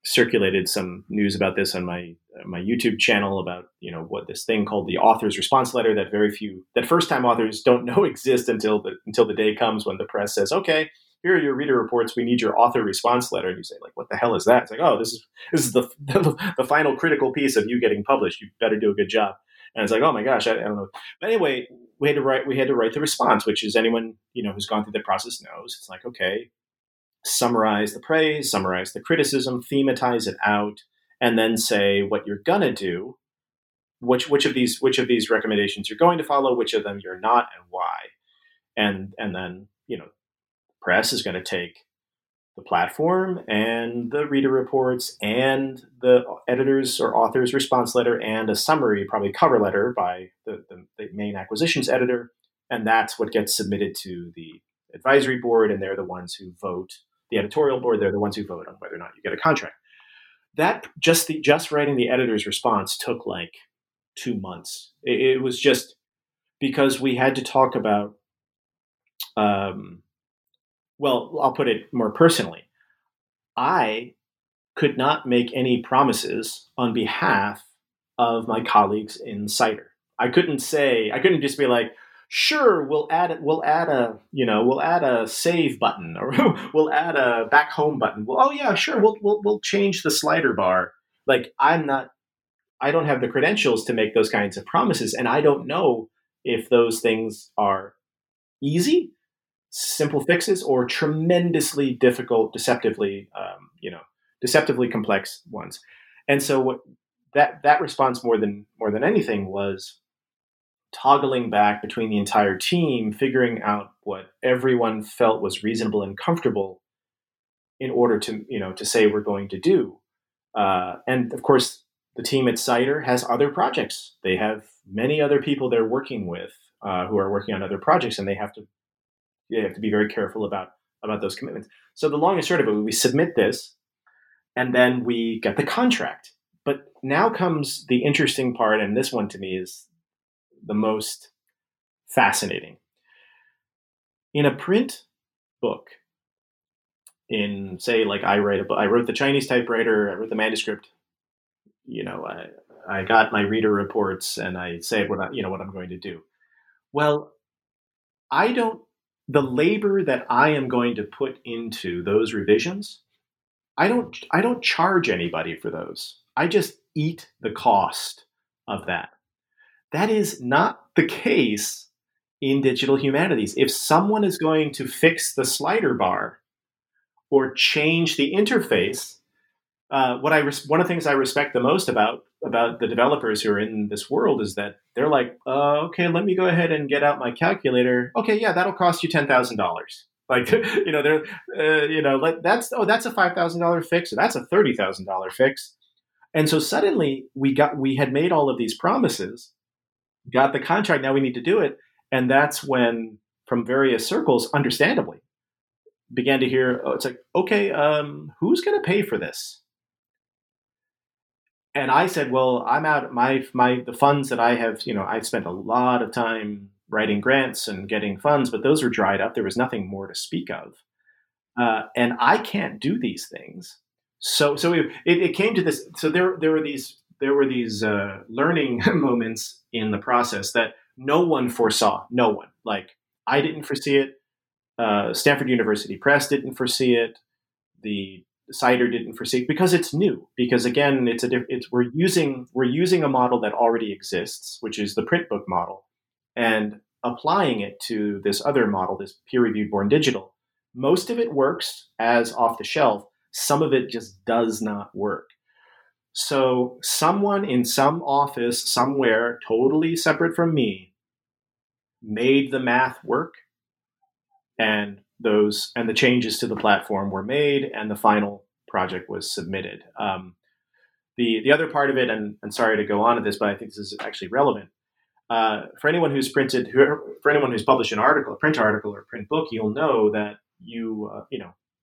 circulated some news about this on my YouTube channel about, what this thing called the author's response letter that first-time authors don't know exist until the day comes when the press says, okay, here are your reader reports. We need your author response letter. And you say, like, what the hell is that? It's like, oh, this is the final critical piece of you getting published. You better do a good job. And it's like, oh my gosh, I don't know. But anyway, we had to write the response, which is anyone, who's gone through the process knows. It's like, okay, summarize the praise, summarize the criticism, thematize it out, and then say what you're gonna do, which of these recommendations you're going to follow, which of them you're not, and why. And then, the press is gonna take the platform and the reader reports and the editor's or author's response letter and a summary, probably cover letter by the main acquisitions editor. And that's what gets submitted to the advisory board. And they're the ones who vote, the editorial board. They're the ones who vote on whether or not you get a contract. That just writing the editor's response took like 2 months. It was just because we had to talk about, well, I'll put it more personally. I could not make any promises on behalf of my colleagues in CIDR. I couldn't just be like, sure, we'll add a save button, or we'll add a back home button. Well, oh yeah, sure, we'll change the slider bar. Like, I don't have the credentials to make those kinds of promises, and I don't know if those things are easy, simple fixes, or tremendously difficult, deceptively complex ones. And so what that response more than anything was toggling back between the entire team, figuring out what everyone felt was reasonable and comfortable in order to, to say we're going to do. And of course the team at CIDR has other projects. They have many other people they're working with, who are working on other projects, and they have to be very careful about those commitments. So the long and short of it, we submit this, and then we get the contract. But now comes the interesting part, and this one to me is the most fascinating. In a print book, I wrote the Chinese typewriter, I wrote the manuscript, you know, I got my reader reports and I say what I'm going to do. Well, the labor that I am going to put into those revisions, I don't charge anybody for those. I just eat the cost of that. That is not the case in digital humanities. If someone is going to fix the slider bar or change the interface, one of the things I respect the most about the developers who are in this world is that they're like, okay, let me go ahead and get out my calculator. Okay, yeah, that'll cost you $10,000. Like, that's a $5,000 fix, or that's a $30,000 fix. And so suddenly we had made all of these promises, got the contract, now we need to do it. And that's when, from various circles, understandably, began to hear, it's like, okay, who's going to pay for this? And I said, well, I'm out. The funds that I have, I spent a lot of time writing grants and getting funds, but those were dried up. There was nothing more to speak of. And I can't do these things. So it came to this. So there were these learning moments in the process that no one foresaw. No one. Like, I didn't foresee it. Stanford University Press didn't foresee it. The CIDR didn't foresee it, because it's new. Because again, we're using a model that already exists, which is the print book model, and applying it to this other model, this peer-reviewed born digital. Most of it works as off the shelf. Some of it just does not work. So someone in some office somewhere, totally separate from me, made the math work, and the changes to the platform were made, and the final project was submitted. The other part of it, and sorry to go on to this, but I think this is actually relevant. For anyone who's published an article, a print article or a print book, you'll know that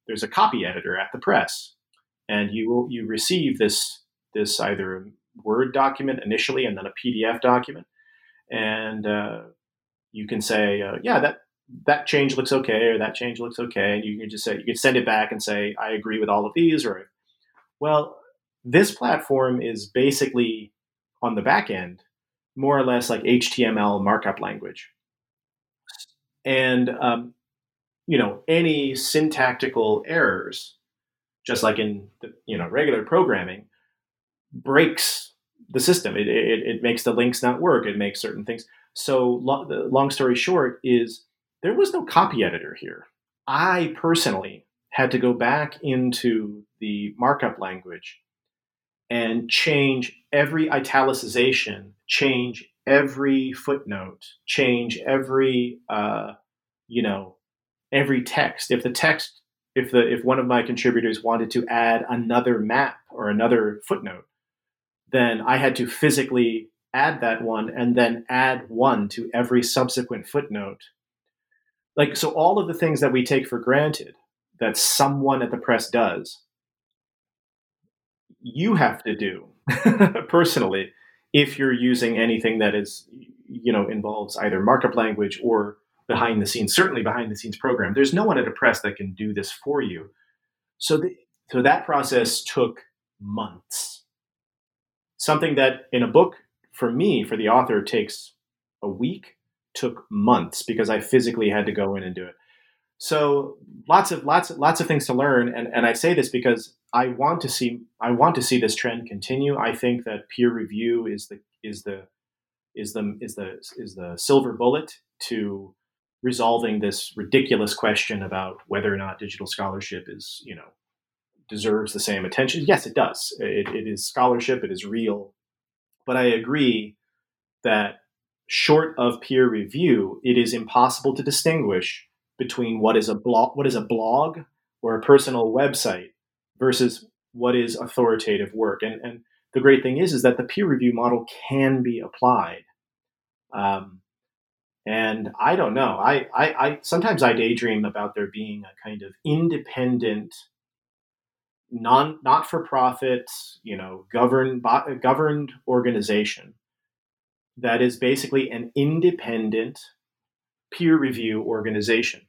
there's a copy editor at the press, and you receive this either a Word document initially and then a PDF document, and you can say, that change looks okay, or that change looks okay. And you can just say, you can send it back and say, I agree with all of these. Or, well, this platform is basically on the back end, more or less like HTML markup language. And, any syntactical errors, just like in, regular programming, breaks the system. It makes the links not work. It makes certain things. So the long story short is, there was no copy editor here. I personally had to go back into the markup language and change every italicization, change every footnote, change every, every text. If one of my contributors wanted to add another map or another footnote, then I had to physically add that one and then add one to every subsequent footnote. Like, so all of the things that we take for granted that someone at the press does, you have to do personally, if you're using anything that is, involves either markup language or behind the scenes program. There's no one at a press that can do this for you. So that process took months. Something that in a book, for me, for the author, takes a week, took months, because I physically had to go in and do it. So lots of things to learn. And I say this because I want to see this trend continue. I think that peer review is the silver bullet to resolving this ridiculous question about whether or not digital scholarship is, deserves the same attention. Yes, it does. It is scholarship. It is real. But I agree that short of peer review, it is impossible to distinguish between what is a blog or a personal website versus what is authoritative work. And the great thing is that the peer review model can be applied. And I don't know. I sometimes I daydream about there being a kind of independent, not for profit, governed organization that is basically an independent peer review organization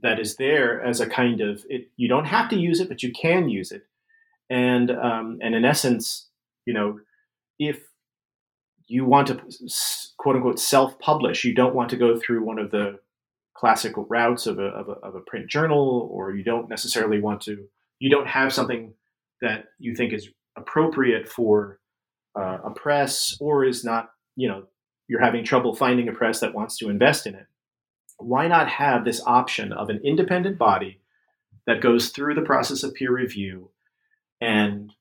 that is there as a kind of, you don't have to use it, but you can use it. And in essence, if you want to, quote unquote, self-publish, you don't want to go through one of the classical routes of a print journal, or you don't necessarily want to, you don't have something that you think is appropriate for a press, or is not, you're having trouble finding a press that wants to invest in it. Why not have this option of an independent body that goes through the process of peer review, and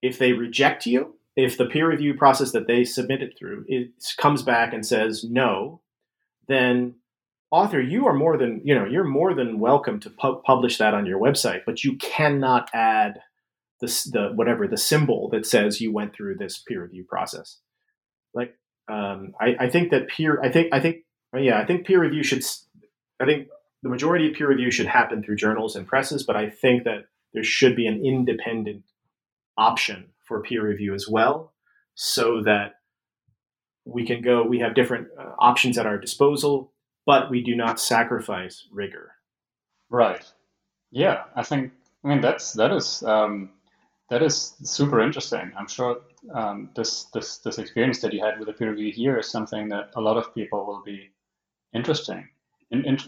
if they reject you, if the peer review process that they submit it through, it comes back and says no, then author, you are more than, you're more than welcome to publish that on your website, but you cannot add the symbol that says you went through this peer review process. I think the majority of peer review should happen through journals and presses, but I think that there should be an independent option for peer review as well, so that we have different options at our disposal, but we do not sacrifice rigor. Right. Yeah, I mean, that is super interesting. I'm sure this experience that you had with the peer review here is something that a lot of people will be interested in.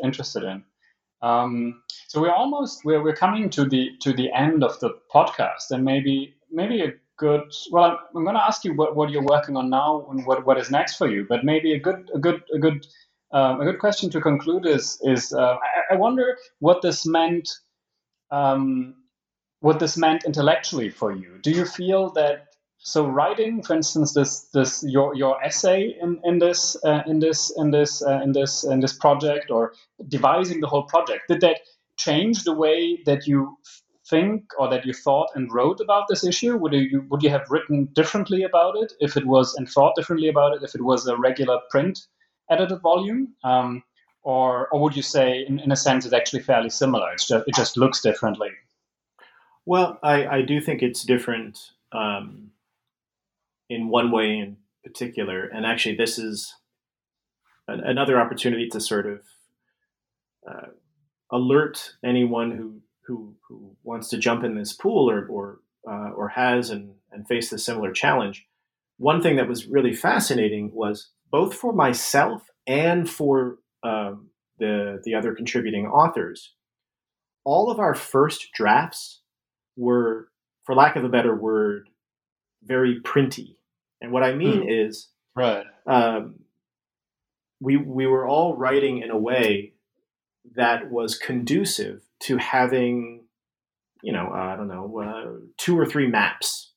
So we're coming to the end of the podcast, and maybe a good. Well, I'm going to ask you what you're working on now and what is next for you. But maybe a good question to conclude is I wonder what this meant. What this meant intellectually for you. Do you feel that writing, for instance, this your essay in this project, or devising the whole project, did that change the way that you think or that you thought and wrote about this issue? Would you have written differently about it if it was, and thought differently about it if it was a regular print edited volume? Or would you say, in a sense, it's actually fairly similar? It just looks differently. Well, I do think it's different in one way in particular. And actually, this is another opportunity to sort of alert anyone who wants to jump in this pool or has and faced a similar challenge. One thing that was really fascinating was, both for myself and for the other contributing authors, all of our first drafts were, for lack of a better word, very printy. And what I mean is, right. We were all writing in a way that was conducive to having, 2 or 3 maps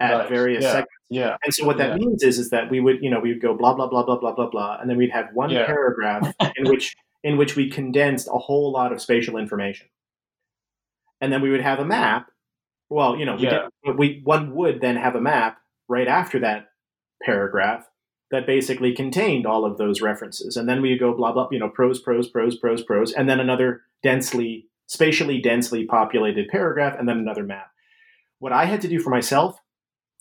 at various segments. Yeah. And so what that means is that we would go blah, blah, blah, blah, blah, blah, blah. And then we'd have one paragraph in which we condensed a whole lot of spatial information. And then we would have a map. Well, one would then have a map right after that paragraph that basically contained all of those references. And then we would go blah, blah, prose, prose, prose, prose, prose. And then another spatially densely populated paragraph, and then another map. What I had to do for myself,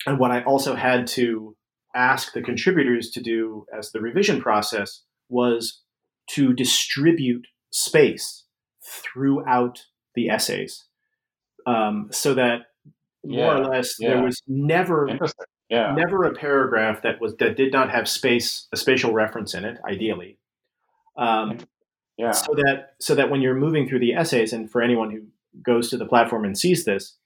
and what I also had to ask the contributors to do as the revision process, was to distribute space throughout the essays, so that more or less there was never a paragraph that did not have a spatial reference in it, ideally. So that when you're moving through the essays, and for anyone who goes to the platform and sees this,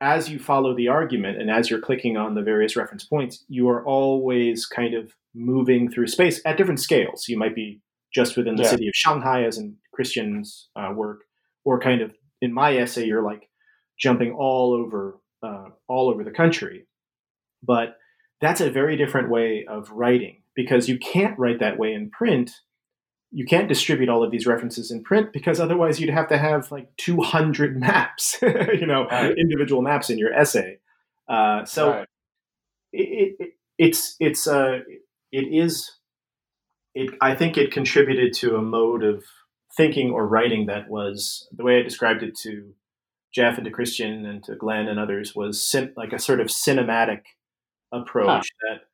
as you follow the argument and as you're clicking on the various reference points, you are always kind of moving through space at different scales. You might be just within the city of Shanghai, as in Christian's work, or kind of in my essay, you're like jumping all over the country. But that's a very different way of writing, because you can't write that way in print. You can't distribute all of these references in print, because otherwise you'd have to have like 200 maps, individual maps in your essay. I think it contributed to a mode of thinking or writing that was, the way I described it to Jeff and to Christian and to Glenn and others, was like a sort of cinematic approach that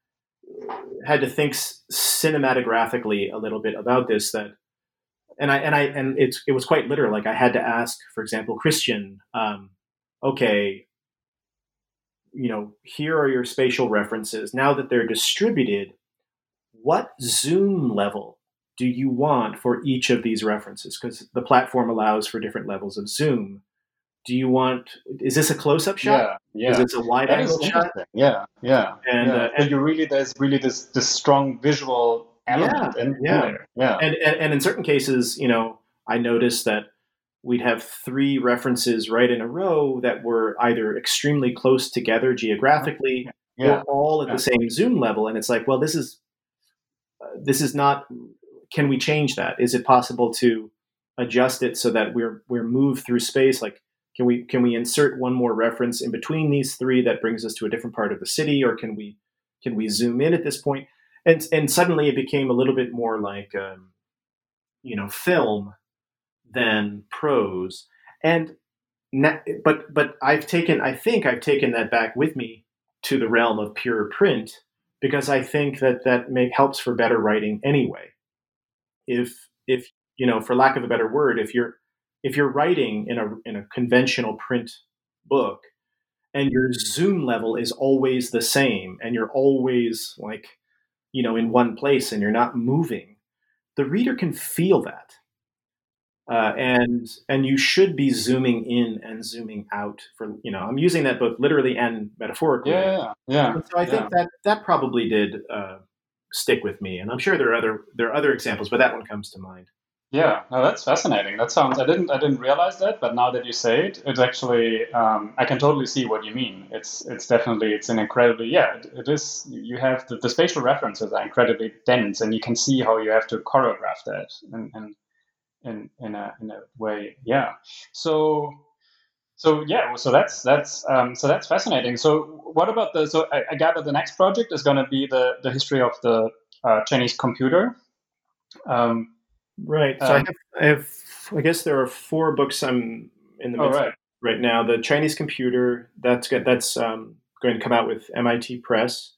had to think cinematographically a little bit about this. It was quite literal. Like I had to ask, for example, Christian, you know, here are your spatial references. Now that they're distributed, what zoom level do you want for each of these references? Because the platform allows for different levels of zoom. Do you want, is this a close-up shot? Yeah. Is this a wide-angle shot? Yeah. And there's really this strong visual element there. Yeah. And in certain cases, you know, I noticed that we'd have three references right in a row that were either extremely close together geographically or all at the same zoom level. And it's like, well, this is not, can we change that? Is it possible to adjust it so that we're moved through space? Like, can we insert one more reference in between these three that brings us to a different part of the city? Or can we zoom in at this point? And suddenly it became a little bit more like, film than prose. But I think I've taken that back with me to the realm of pure print, because I think that helps for better writing anyway. If you know, for lack of a better word, if you're writing in a conventional print book and your zoom level is always the same and you're always like, you know, in one place and you're not moving, the reader can feel that. And you should be zooming in and zooming out for, you know, I'm using that both literally and metaphorically. Yeah. And so I think that probably did stick with me, and I'm sure there are other examples, but that one comes to mind. Yeah, no, that's fascinating. That sounds, I didn't realize that, but now that you say it, it's actually I can totally see what you mean. It's definitely an incredibly it is. You have the spatial references are incredibly dense, and you can see how you have to choreograph that and. In a way, yeah. So that's fascinating. So what about I gather the next project is going to be the history of the Chinese computer, right? So I guess there are four books I'm in the midst of right now. The Chinese computer that's going to come out with MIT Press.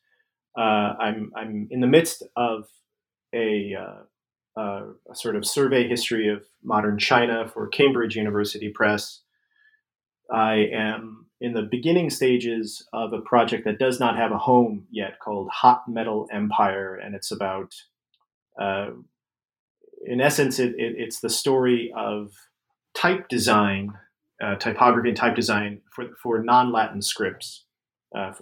I'm in the midst of a sort of survey history of modern China for Cambridge University Press. I am in the beginning stages of a project that does not have a home yet called Hot Metal Empire. And it's about, in essence, it's the story of typography and type design for non-Latin scripts.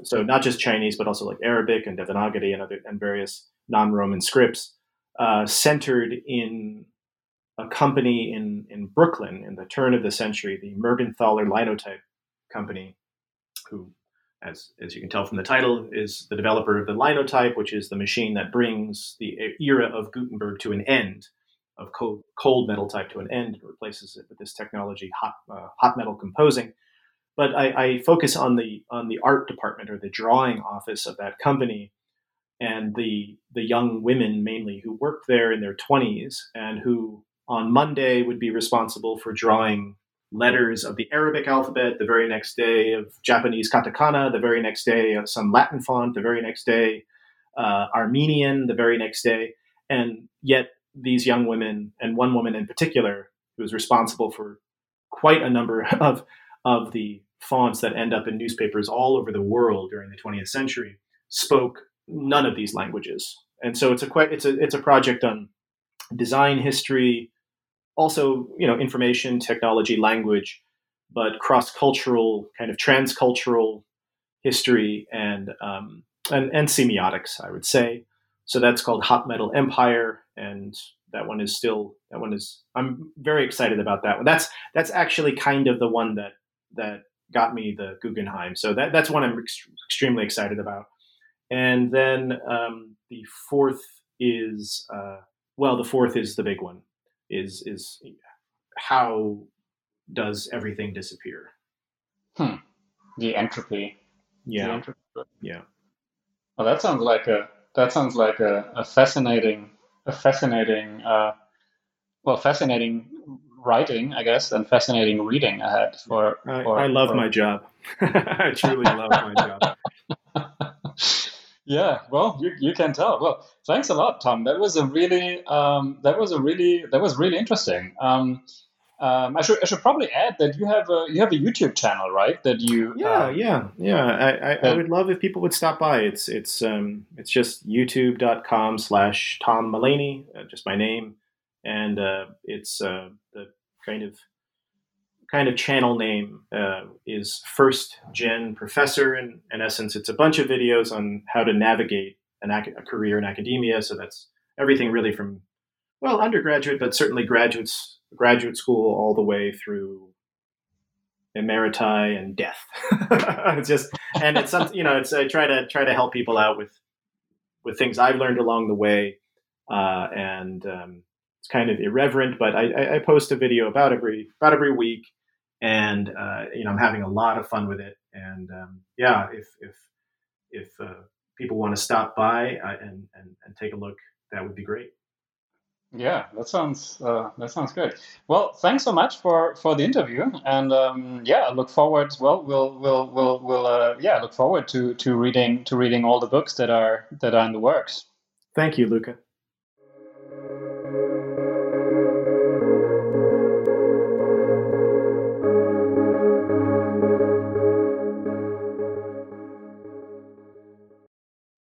So not just Chinese, but also like Arabic and Devanagari and various non-Roman scripts. Centered in a company in Brooklyn in the turn of the century, the Mergenthaler Linotype Company, who, as you can tell from the title, is the developer of the linotype, which is the machine that brings the era of Gutenberg to an end, of cold metal type to an end, and replaces it with this technology, hot metal composing. But I focus on the art department or the drawing office of that company, and the young women mainly who worked there in their 20s and who on Monday would be responsible for drawing letters of the Arabic alphabet, the very next day of Japanese katakana, the very next day of some Latin font, the very next day Armenian, the very next day. And yet these young women, and one woman in particular, who was responsible for quite a number of the fonts that end up in newspapers all over the world during the 20th century, spoke none of these languages. And so it's a project on design history, also, you know, information, technology, language, but cross-cultural, kind of transcultural history and semiotics, I would say. So that's called Hot Metal Empire, and that one is I'm very excited about that one. That's actually kind of the one that got me the Guggenheim. So that's one I'm extremely excited about. And then the fourth is the big one is how does everything disappear? The entropy. Yeah. The entropy. Yeah. Well, that sounds like a fascinating fascinating writing, I guess, and fascinating reading ahead for. I love my job. I truly love my job. Yeah, well, you can tell. Well, thanks a lot, Tom. That was really interesting. I should probably add that you have a YouTube channel, right? That you yeah. I would love if people would stop by. It's just youtube.com/Tom Mullaney, just my name, and it's the kind of channel name is First Gen Professor. In essence, it's a bunch of videos on how to navigate a career in academia. So that's everything really from undergraduate, but certainly graduate school all the way through emeriti and death. It's something, I try to help people out with things I've learned along the way. It's kind of irreverent, but I post a video about every week, and I'm having a lot of fun with it. And if people want to stop by and take a look, that would be great. Yeah, that sounds good. Well, thanks so much for the interview, and look forward. Well, we'll look forward to reading all the books that are in the works. Thank you, Luca.